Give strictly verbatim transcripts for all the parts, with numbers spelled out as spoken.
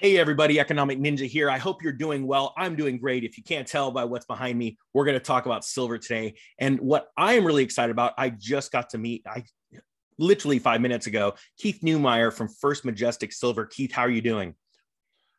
Hey everybody, Economic Ninja here. I hope you're doing well. I'm doing great. If you can't tell by what's behind me, we're going to talk about silver today. And what I'm really excited about, I just got to meet, I literally five minutes ago, Keith Neumeyer from First Majestic Silver. Keith, how are you doing?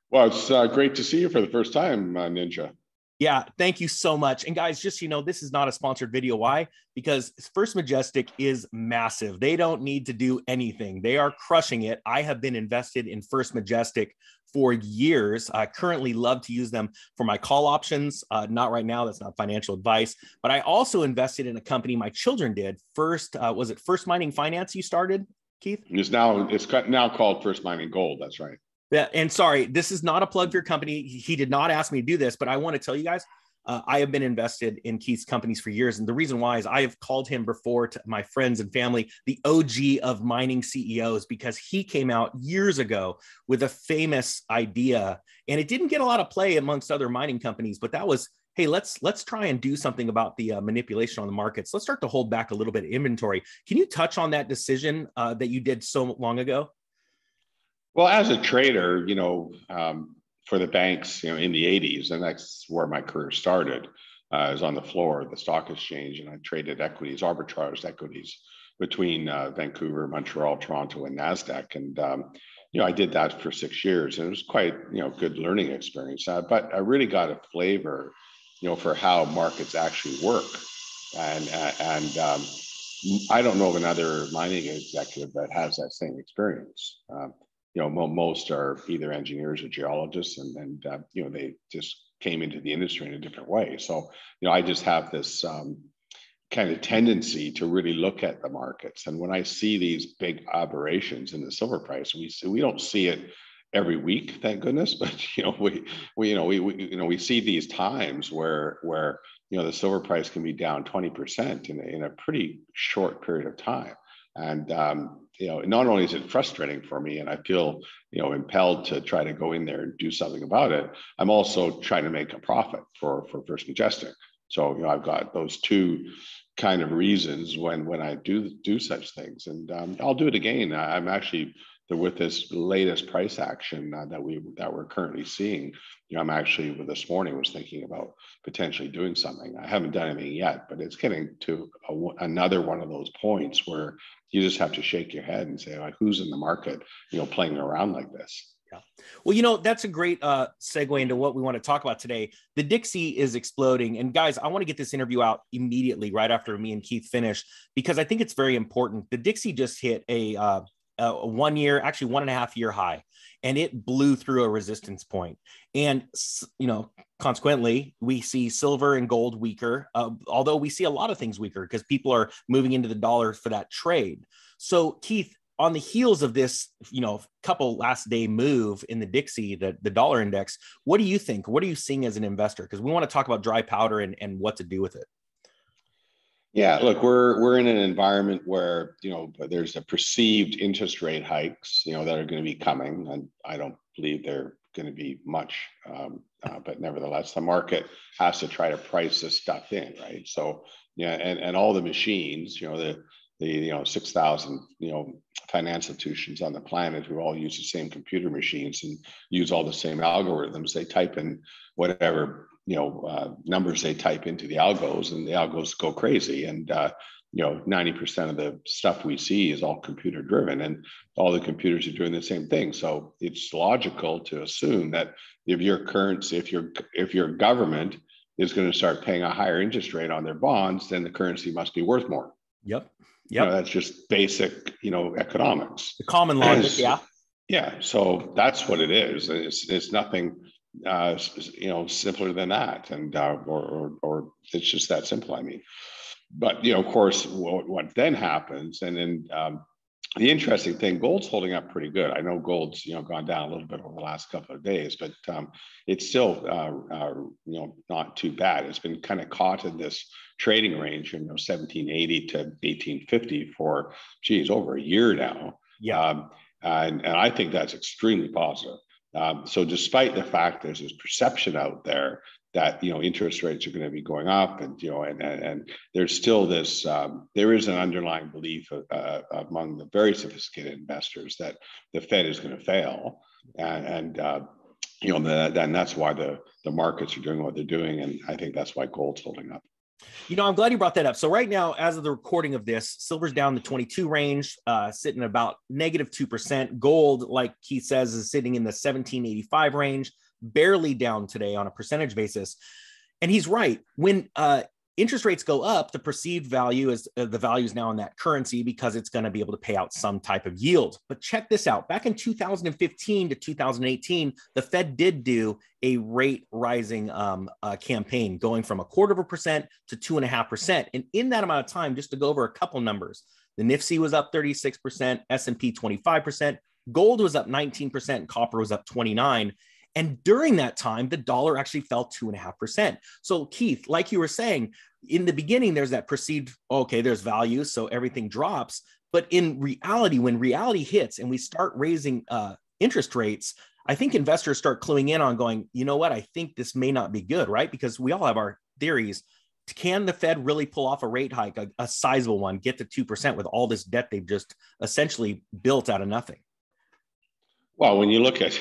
Well, it's uh, great to see you for the first time, uh, Ninja. Yeah, thank you so much. And guys, just, you know, this is not a sponsored video. Why? Because First Majestic is massive. They don't need to do anything. They are crushing it. I have been invested in First Majestic for years. I currently love to use them for my call options. Uh, not right now. That's not financial advice. But I also invested in a company my children did. First, uh, was it First Mining Finance you started, Keith? It's now, it's now called First Mining Gold. That's right. Yeah, and sorry, this is not a plug for your company. He did not ask me to do this, but I want to tell you guys, uh, I have been invested in Keith's companies for years. And the reason why is I have called him before to my friends and family, the O G of mining C E Os, because he came out years ago with a famous idea. And it didn't get a lot of play amongst other mining companies, but that was, hey, let's let's try and do something about the uh, manipulation on the markets. Let's start to hold back a little bit of inventory. Can you touch on that decision uh, that you did so long ago? Well, as a trader, you know, um, for the banks, you know, in the eighties, and that's where my career started, uh, I was on the floor of the stock exchange, and I traded equities, arbitraged equities between uh, Vancouver, Montreal, Toronto, and NASDAQ. And, um, you know, I did that for six years, and it was quite, you know, good learning experience. Uh, but I really got a flavor, you know, for how markets actually work. And, uh, and um, I don't know of another mining executive that has that same experience. Um, You know, most are either engineers or geologists, and, and uh, you know, they just came into the industry in a different way. So, you know, I just have this um, kind of tendency to really look at the markets. And when I see these big aberrations in the silver price, we see, we don't see it every week, thank goodness. But you know, we we you know we, we you know we see these times where where you know the silver price can be down twenty percent in in a pretty short period of time, and um, you know, not only is it frustrating for me, and I feel, you know, impelled to try to go in there and do something about it, I'm also trying to make a profit for, for First Majestic. So, you know, I've got those two kind of reasons when, when I do do such things, and um, I'll do it again. I'm actually, with this latest price action uh, that, we, that we're currently seeing, you know, I'm actually, this morning, was thinking about potentially doing something. I haven't done anything yet, but it's getting to a, another one of those points where you just have to shake your head and say, like, who's in the market, you know, playing around like this? Yeah. Well, you know, that's a great uh, segue into what we want to talk about today. The Dixie is exploding. And guys, I want to get this interview out immediately right after me and Keith finish, because I think it's very important. The Dixie just hit a... Uh, Uh, one year, actually one and a half year high, and it blew through a resistance point. And, you know, consequently, we see silver and gold weaker, uh, although we see a lot of things weaker because people are moving into the dollar for that trade. So, Keith, on the heels of this, you know, couple last day move in the Dixie, the, the dollar index, what do you think? What are you seeing as an investor? Because we want to talk about dry powder and, and what to do with it. Yeah, look, we're we're in an environment where, you know, there's a perceived interest rate hikes, you know, that are going to be coming, and I don't believe they're going to be much, um, uh, but nevertheless, the market has to try to price this stuff in, right? So, yeah, and, and all the machines, you know, the the you know six thousand you know finance institutions on the planet who all use the same computer machines and use all the same algorithms, they type in whatever, you know, uh, numbers they type into the algos, and the algos go crazy. And, uh, you know, ninety percent of the stuff we see is all computer driven, and all the computers are doing the same thing. So it's logical to assume that if your currency, if your, if your government is going to start paying a higher interest rate on their bonds, then the currency must be worth more. Yep. Yep. You know, that's just basic, you know, economics. The common logic. Yeah. Yeah. So that's what it is. It's, it's nothing, uh you know, simpler than that, and uh, or, or or it's just that simple. I mean, but you know, of course, what, what then happens, and then um the interesting thing, gold's holding up pretty good. I know gold's, you know, gone down a little bit over the last couple of days, but um it's still uh, uh you know, not too bad. It's been kind of caught in this trading range, you know, seventeen eighty to eighteen fifty for, geez, over a year now. Yeah. um, and, and I think that's extremely positive. Um, so despite the fact there's this perception out there that, you know, interest rates are going to be going up, and, you know, and, and, and there's still this, um, there is an underlying belief uh, among the very sophisticated investors that the Fed is going to fail. And, and uh, you know, the, and that's why the, the markets are doing what they're doing. And I think that's why gold's holding up. You know, I'm glad you brought that up. So right now, as of the recording of this, silver's down the twenty-two range, uh, sitting about negative two percent. Gold, like Keith says, is sitting in the seventeen eighty-five range, barely down today on a percentage basis. And he's right. When uh, interest rates go up, the perceived value is uh, the value is now in that currency because it's going to be able to pay out some type of yield. But check this out. Back in two thousand fifteen to two thousand eighteen, the Fed did do a rate rising um, uh, campaign going from a quarter of a percent to two and a half percent. And in that amount of time, just to go over a couple numbers, the N I F C was up thirty-six percent, S and P twenty-five percent, gold was up nineteen percent, copper was up twenty-nine percent. And during that time, the dollar actually fell two and a half percent. So Keith, like you were saying, in the beginning, there's that perceived, okay, there's value, so everything drops. But in reality, when reality hits and we start raising uh, interest rates, I think investors start cluing in on going, you know what, I think this may not be good, right? Because we all have our theories. Can the Fed really pull off a rate hike, a, a sizable one, get to two percent with all this debt they've just essentially built out of nothing? Well, when you look at,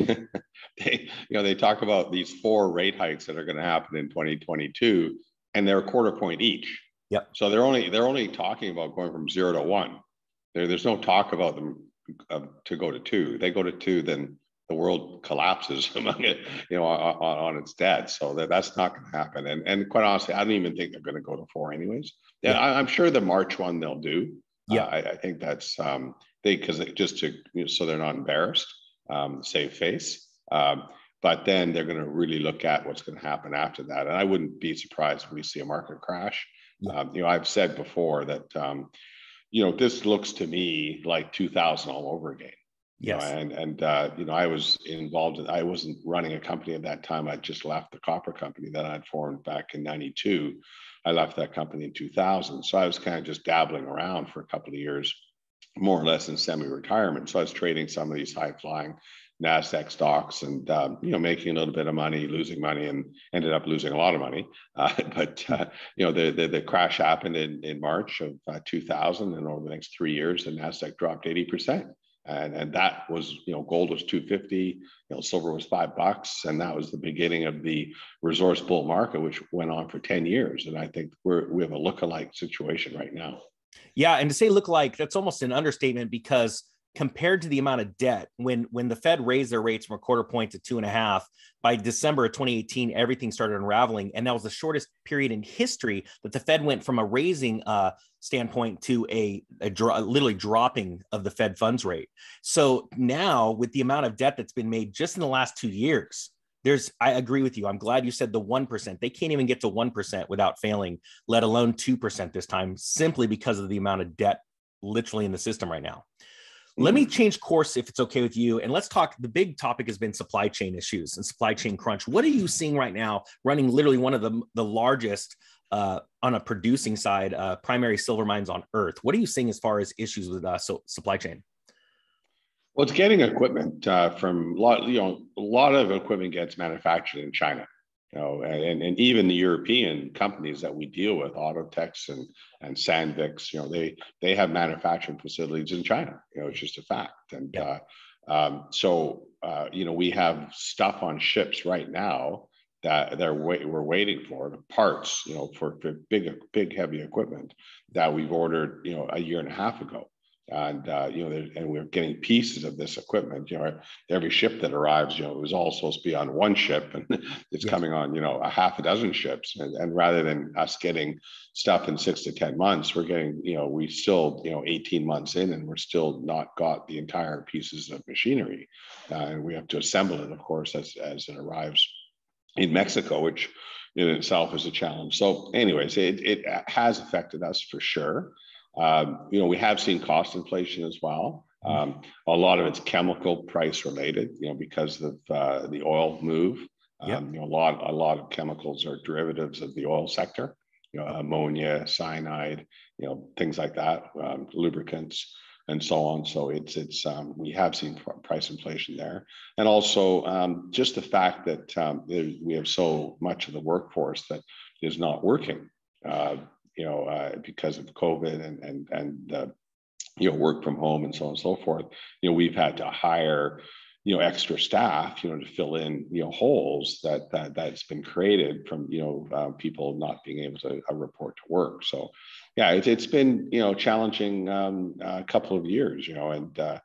they, you know, they talk about these four rate hikes that are going to happen in twenty twenty-two, and they're a quarter point each. Yep. So they're only they're only talking about going from zero to one. There, there's no talk about them uh, to go to two. They go to two, then the world collapses among it, you know, on, on its debt. So that, that's not going to happen. And and quite honestly, I don't even think they're going to go to four anyways. Yeah, yeah. I, I'm sure the March one they'll do. Yeah, uh, I, I think that's um, they because just to you know, so they're not embarrassed. Um, save face, um, but then they're going to really look at what's going to happen after that. And I wouldn't be surprised if we see a market crash. Yeah. Um, you know, I've said before that, um, you know, this looks to me like two thousand all over again. Yes. You know, and, and uh, you know, I was involved in, I wasn't running a company at that time. I just left the copper company that I'd formed back in ninety-two. I left that company in two thousand. So I was kind of just dabbling around for a couple of years, more or less in semi-retirement. So I was trading some of these high-flying NASDAQ stocks and, um, you know, making a little bit of money, losing money, and ended up losing a lot of money. Uh, but, uh, you know, the, the the crash happened in, in March of uh, two thousand, and over the next three years, the NASDAQ dropped eighty percent. And, and that was, you know, gold was two fifty, you know, silver was five bucks. And that was the beginning of the resource bull market, which went on for ten years. And I think we're, we have a look-alike situation right now. Yeah. And to say look like, that's almost an understatement, because compared to the amount of debt, when when the Fed raised their rates from a quarter point to two and a half, by December of twenty eighteen, everything started unraveling. And that was the shortest period in history that the Fed went from a raising uh, standpoint to a, a dro- literally dropping of the Fed funds rate. So now with the amount of debt that's been made just in the last two years, There's, I agree with you. I'm glad you said the one percent. They can't even get to one percent without failing, let alone two percent this time, simply because of the amount of debt literally in the system right now. Mm. Let me change course if it's okay with you. And let's talk, the big topic has been supply chain issues and supply chain crunch. What are you seeing right now running literally one of the, the largest uh, on a producing side, uh, primary silver mines on earth? What are you seeing as far as issues with uh, so supply chain? Well, it's getting equipment uh, from a lot, you know, a lot of equipment gets manufactured in China, you know, and, and even the European companies that we deal with, Atotech and, and Sandvik, you know, they, they have manufacturing facilities in China, you know, it's just a fact. And yeah. uh, um, so, uh, you know, we have stuff on ships right now that they're wait, we're waiting for, the parts, you know, for, for big, big, heavy equipment that we've ordered, you know, a year and a half ago. And, uh, you know, there, and we're getting pieces of this equipment, you know, every ship that arrives, you know, it was all supposed to be on one ship, and it's yes. coming on, you know, a half a dozen ships. And, and rather than us getting stuff in six to ten months, we're getting, you know, we still, you know, eighteen months in, and we're still not got the entire pieces of machinery. Uh, and we have to assemble it, of course, as, as it arrives in Mexico, which in itself is a challenge. So anyways, it, it has affected us for sure. Um, you know, we have seen cost inflation as well. Um, a lot of it's chemical price related, you know, because of uh, the oil move. Um, yep. You know, a lot, a lot of chemicals are derivatives of the oil sector. You know, ammonia, cyanide, you know, things like that, um, lubricants. and so on. So it's it's um, we have seen price inflation there, and also um, just the fact that um, we have so much of the workforce that is not working, uh, you know, uh, because of COVID and and and uh, you know, work from home and so on and so forth. You know, we've had to hire, you know, extra staff, you know, to fill in, you know, holes that that that's been created from, you know, uh, people not being able to uh, report to work. So, yeah, it's it's been, you know, challenging um, a couple of years, you know, and uh,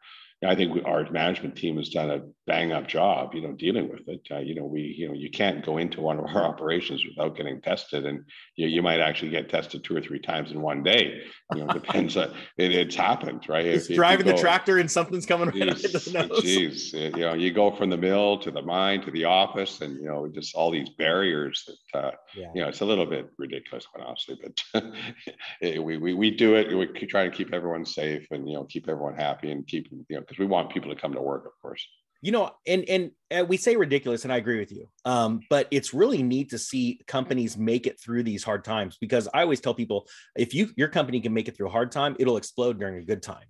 I think we, our management team has done a bang up job, you know, dealing with it. Uh, you know, we, you know, you can't go into one of our operations without getting tested, and you, you might actually get tested two or three times in one day. You know, it depends on it, it's happened, right? It's if, driving if you go, the tractor and something's coming right out of the nose. Geez, you know, you go from the mill to the mine to the office, and you know, just all these barriers that, uh, yeah. you know, it's a little bit ridiculous, quite honestly, but we, we we do it. We try to keep everyone safe and you know, keep everyone happy and keep you know. Because we want people to come to work, of course. You know, and and we say ridiculous, and I agree with you. Um, but it's really neat to see companies make it through these hard times, because I always tell people, if you your company can make it through a hard time, it'll explode during a good time.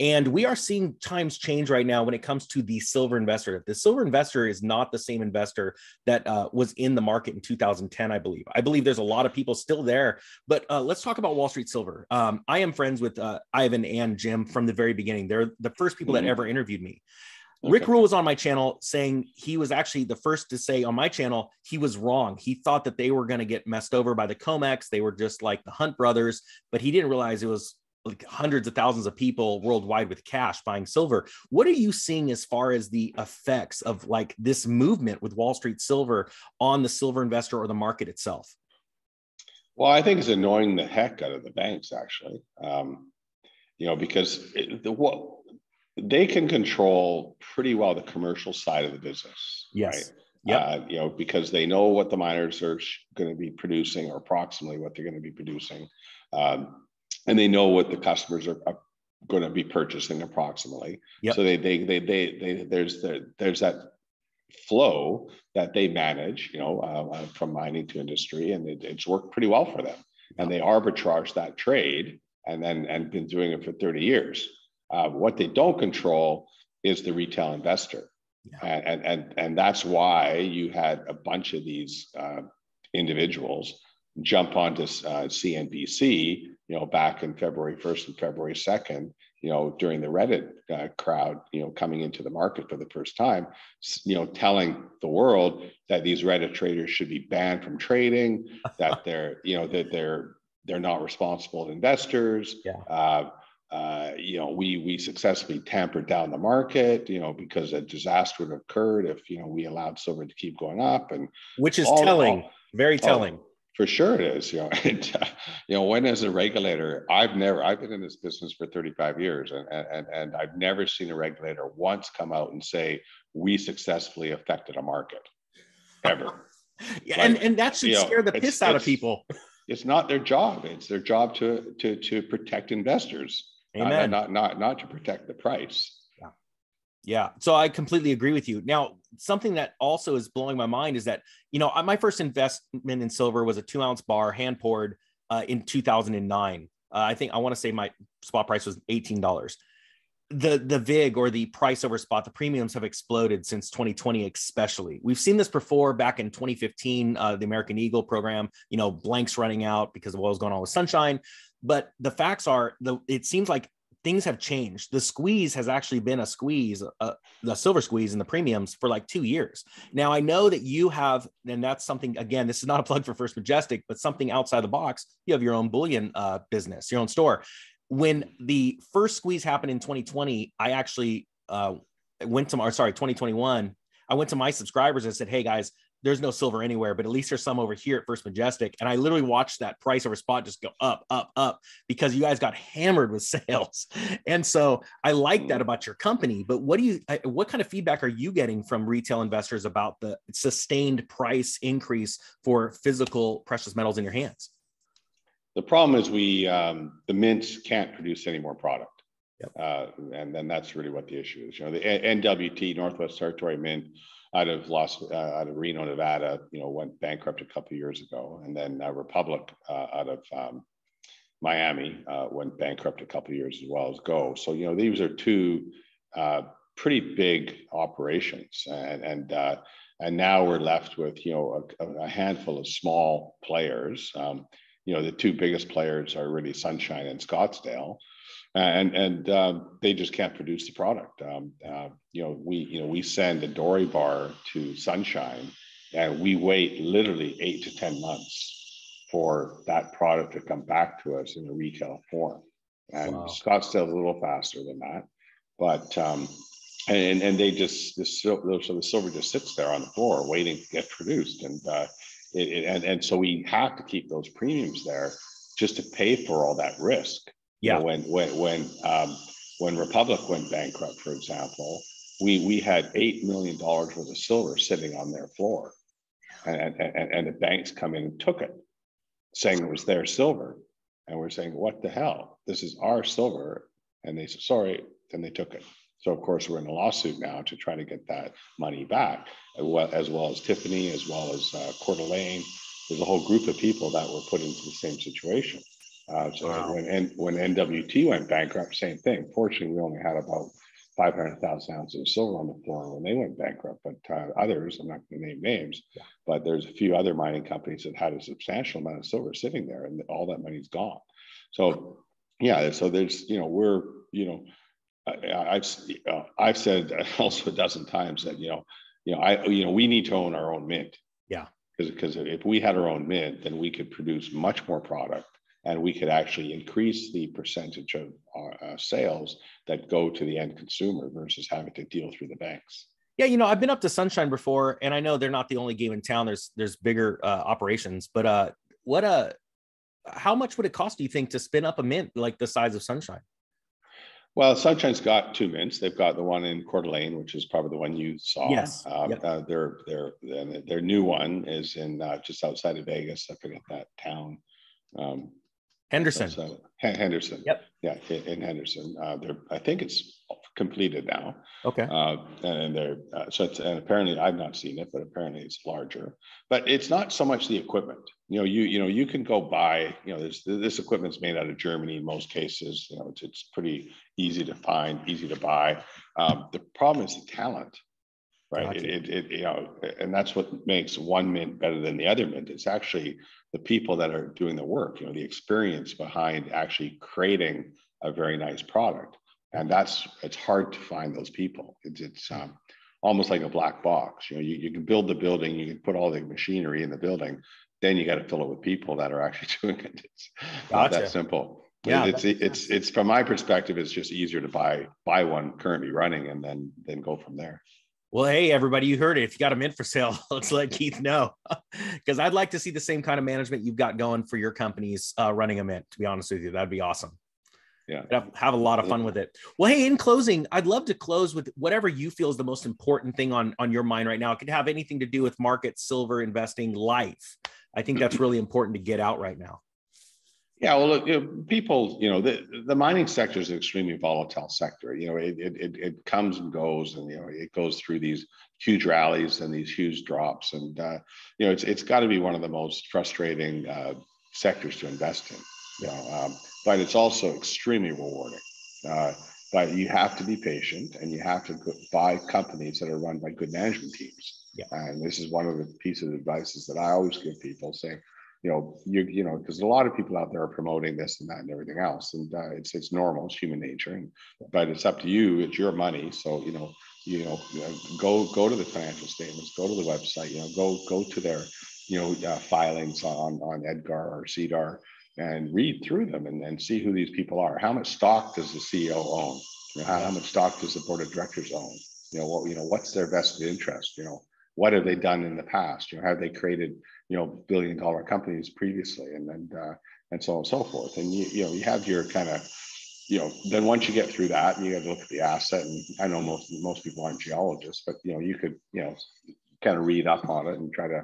And we are seeing times change right now when it comes to the silver investor. The silver investor is not the same investor that uh, was in the market in two thousand ten, I believe. I believe there's a lot of people still there. But uh, let's talk about Wall Street Silver. Um, I am friends with uh, Ivan and Jim from the very beginning. They're the first people mm-hmm. that ever interviewed me. Okay. Rick Rule was on my channel saying he was actually the first to say on my channel, he was wrong. He thought that they were going to get messed over by the COMEX. They were just like the Hunt brothers, but he didn't realize it was like hundreds of thousands of people worldwide with cash buying silver. What are you seeing as far as the effects of like this movement with Wall Street Silver on the silver investor or the market itself? Well, I think it's annoying the heck out of the banks, actually, um, you know, because it, the what. They can control pretty well the commercial side of the business. Yes. Right? Yeah. Uh, you know, because they know what the miners are going to be producing, or approximately what they're going to be producing, um, and they know what the customers are, are going to be purchasing approximately. Yep. So they, they, they, they, they, they there's the, there's that flow that they manage, you know, uh, from mining to industry, and it, it's worked pretty well for them. And they arbitrage that trade, and then and been doing it for thirty years. Uh, what they don't control is the retail investor. Yeah. And, and, and that's why you had a bunch of these uh, individuals jump onto uh, C N B C, you know, back in February first and February second, you know, during the Reddit uh, crowd, you know, coming into the market for the first time, you know, telling the world that these Reddit traders should be banned from trading, that they're, you know, that they're, they're not responsible investors. Yeah. Uh, Uh, you know, we we successfully tampered down the market, you know, because a disaster would have occurred if, you know, we allowed silver to keep going up. And which is all, telling, all, very all, telling. For sure it is, you know, and, uh, you know, when as a regulator, I've never, I've been in this business for thirty-five years, and, and, and I've never seen a regulator once come out and say, we successfully affected a market, ever. Yeah, like, and, and that should scare know, the piss out of people. It's not their job. It's their job to, to, to protect investors. Amen. Not, not, not, not to protect the price. Yeah. Yeah. So I completely agree with you. Now, something that also is blowing my mind is that, you know, my first investment in silver was a two ounce bar hand poured uh, in two thousand nine. Uh, I think I want to say my spot price was eighteen dollars. The, the V I G, or the price over spot, the premiums have exploded since twenty twenty, especially. We've seen this before back in twenty fifteen, uh, the American Eagle program, you know, blanks running out because of what was going on with Sunshine. But the facts are, the, it seems like things have changed. The squeeze has actually been a squeeze, uh, the silver squeeze in the premiums for like two years. Now, I know that you have, and that's something, again, this is not a plug for First Majestic, but something outside the box. You have your own bullion uh, business, your own store. When the first squeeze happened in twenty twenty, I actually uh, went to, or sorry, twenty twenty-one, I went to my subscribers and said, hey guys, there's no silver anywhere, but at least there's some over here at First Majestic. And I literally watched that price over spot just go up, up, up, because you guys got hammered with sales. And so I like that about your company. But what do you, what kind of feedback are you getting from retail investors about the sustained price increase for physical precious metals in your hands? The problem is we, um, the mints can't produce any more product. Yep. Uh, and then that's really what the issue is. You know, the N W T, Northwest Territory Mint, out of Los, uh, out of Reno, Nevada, you know, went bankrupt a couple of years ago, and then uh, Republic uh, out of um, Miami uh, went bankrupt a couple of years as well as Go. So, you know, these are two uh, pretty big operations. And, and, uh, and now we're left with, you know, a, a handful of small players. Um, you know, the two biggest players are really Sunshine and Scottsdale. And and uh, they just can't produce the product. Um, uh, you know, we you know we send a dory bar to Sunshine, and we wait literally eight to ten months for that product to come back to us in a retail form. And wow. Scottsdale's a little faster than that, but um, and and they just this so the silver just sits there on the floor waiting to get produced, and uh, it, it and and so we have to keep those premiums there just to pay for all that risk. Yeah. You know, when when when um, when Republic went bankrupt, for example, we we had eight million dollars worth of silver sitting on their floor, and and and the banks come in and took it, saying it was their silver, and we're saying, what the hell? This is our silver, and they said sorry, and they took it. So of course we're in a lawsuit now to try to get that money back, as well as Tiffany, as well as uh, Coeur d'Alene. There's a whole group of people that were put into the same situation. Uh, so wow. when, N, when N W T went bankrupt, same thing. Fortunately, we only had about five hundred thousand ounces of silver on the floor when they went bankrupt, but uh, others, I'm not going to name names, yeah. but there's a few other mining companies that had a substantial amount of silver sitting there and all that money's gone. So, yeah, so there's, you know, we're, you know, I, I've, uh, I've said also a dozen times that, you know, you know, I, you know, we need to own our own mint. Yeah. Because if we had our own mint, then we could produce much more product. And we could actually increase the percentage of our, uh, sales that go to the end consumer versus having to deal through the banks. Yeah, you know, I've been up to Sunshine before, and I know they're not the only game in town. There's there's bigger uh, operations, but uh, what uh, how much would it cost, do you think, to spin up a mint like the size of Sunshine? Well, Sunshine's got two mints. They've got the one in Coeur d'Alene, which is probably the one you saw. Yes. Um, yep. uh, their their their new one is in uh, just outside of Vegas. I forget that town. Um, Henderson. So, Henderson. Yep. Yeah, in Henderson. Uh, they're, I think it's completed now. Okay. Uh, and they're uh, so it's, and apparently I've not seen it, but apparently it's larger. But it's not so much the equipment. You know, you you know you can go buy. You know, this this equipment's made out of Germany in most cases. You know, it's it's pretty easy to find, easy to buy. Um, the problem is the talent, right? Gotcha. It, it it you know, and that's what makes one mint better than the other mint. It's actually the people that are doing the work, you know, the experience behind actually creating a very nice product. And that's, it's hard to find those people. It's, it's um, almost like a black box. You know, you, you can build the building, you can put all the machinery in the building, then you got to fill it with people that are actually doing it. It's not gotcha. that simple. Yeah, it's, it's, it's, it's, from my perspective, it's just easier to buy, buy one currently running and then, then go from there. Well, hey, everybody, you heard it. If you got a mint for sale, let's let Keith know, because I'd like to see the same kind of management you've got going for your companies uh, running a mint, to be honest with you. That'd be awesome. Yeah. Have, have a lot of fun with it. Well, hey, in closing, I'd love to close with whatever you feel is the most important thing on, on your mind right now. It could have anything to do with markets, silver, investing, life. I think that's really important to get out right now. Yeah, well, look, you know, people, you know, the, the mining sector is an extremely volatile sector. You know, it, it it comes and goes, and you know, it goes through these huge rallies and these huge drops, and uh, you know, it's it's got to be one of the most frustrating uh, sectors to invest in. You know, um, but it's also extremely rewarding. Uh, but you have to be patient, and you have to buy companies that are run by good management teams. Yeah. And this is one of the pieces of advice that I always give people, saying, you know, you, you know, because a lot of people out there are promoting this and that and everything else. And uh, it's, it's normal, it's human nature, and, but it's up to you, it's your money. So, you know, you know, go, go to the financial statements, go to the website, you know, go, go to their, you know, uh, filings on, on Edgar or Cedar and read through them and, and see who these people are. How much stock does the C E O own? You know, how, how much stock does the board of directors own? You know, what, you know, what's their vested interest? You know, what have they done in the past? You know, have they created, you know, billion dollar companies previously, and and, uh, and so on and so forth. And, you, you know, you have your kind of, you know, then once you get through that, and you got to look at the asset. And I know most most people aren't geologists, but, you know, you could, you know, kind of read up on it and try to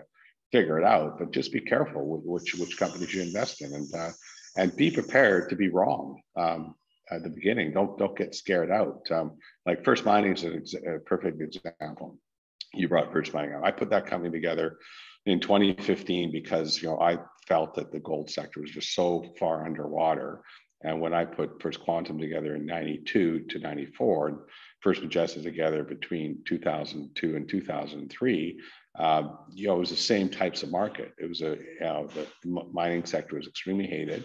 figure it out. But just be careful with which, which companies you invest in, and uh, and be prepared to be wrong. Um, at the beginning, don't don't get scared out. Um, like First Mining is an ex- a perfect example. You brought First Mining out. I put that company together in twenty fifteen because, you know, I felt that the gold sector was just so far underwater. And when I put First Quantum together in ninety-two to ninety-four, and First Majestic together between two thousand two and two thousand three, uh, you know, it was the same types of market. It was a, you know, the mining sector was extremely hated.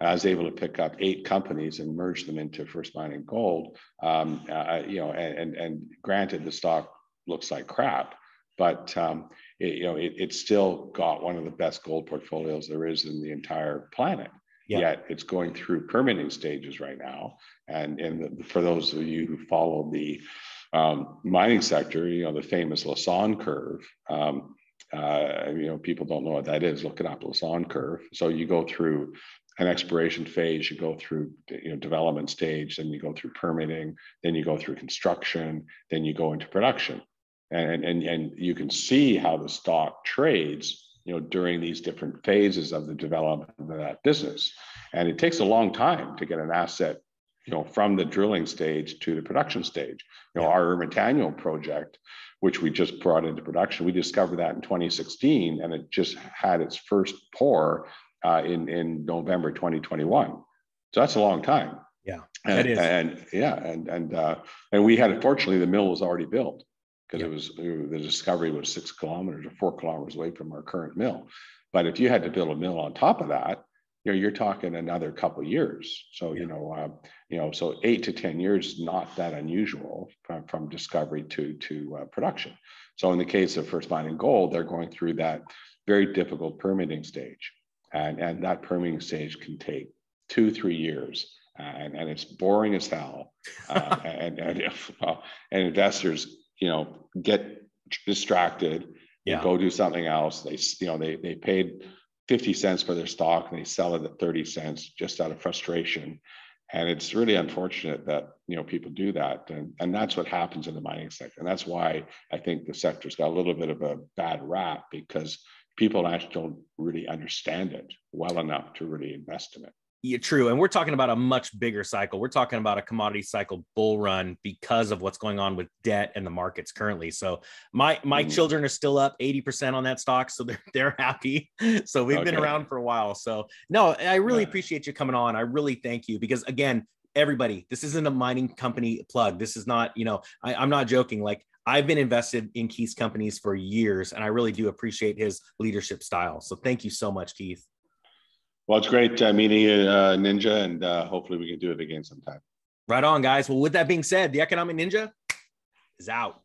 I was able to pick up eight companies and merge them into First Mining Gold. Um, uh, you know, and, and and granted, the stock looks like crap, but um, it, you know, it, it still got one of the best gold portfolios there is in the entire planet. Yeah. Yet it's going through permitting stages right now. And, and the, for those of you who follow the um, mining sector, you know, the famous Lausanne curve, um, uh, you know, people don't know what that is, look it up, Lausanne curve. So you go through an exploration phase, you go through, you know, development stage, then you go through permitting, then you go through construction, then you go into production. And, and, and you can see how the stock trades, you know, during these different phases of the development of that business. And it takes a long time to get an asset, you know, from the drilling stage to the production stage. You know, yeah. Our Ermitaño project, which we just brought into production, we discovered that in twenty sixteen, and it just had its first pour uh, in, in November twenty twenty-one. So that's a long time. Yeah, and, it is. And yeah, and, and, uh, and we had, unfortunately, the mill was already built, because yep. it was the discovery was six kilometers or four kilometers away from our current mill. But if you had to build a mill on top of that, you know, you're talking another couple of years. So, yep. you know, uh, you know, so eight to ten years is not that unusual from, from discovery to, to uh, production. So in the case of First Mining Gold, they're going through that very difficult permitting stage. And, and that permitting stage can take two, three years. Uh, and, and it's boring as hell. Uh, and, and, if, uh, and investors, you know, get distracted, yeah. go do something else. They, you know, they, they paid fifty cents for their stock and they sell it at thirty cents just out of frustration. And it's really unfortunate that, you know, people do that. And, and that's what happens in the mining sector. And that's why I think the sector's got a little bit of a bad rap, because people actually don't really understand it well enough to really invest in it. Yeah, true. And we're talking about a much bigger cycle. We're talking about a commodity cycle bull run because of what's going on with debt and the markets currently. So my my mm. children are still up eighty percent on that stock. So they're, they're happy. So we've okay. been around for a while. So no, I really yeah. appreciate you coming on. I really thank you, because again, everybody, this isn't a mining company plug. This is not, you know, I, I'm not joking. Like, I've been invested in Keith's companies for years, and I really do appreciate his leadership style. So thank you so much, Keith. Well, it's great uh, meeting you, uh, Ninja, and uh, hopefully we can do it again sometime. Right on, guys. Well, with that being said, the Economic Ninja is out.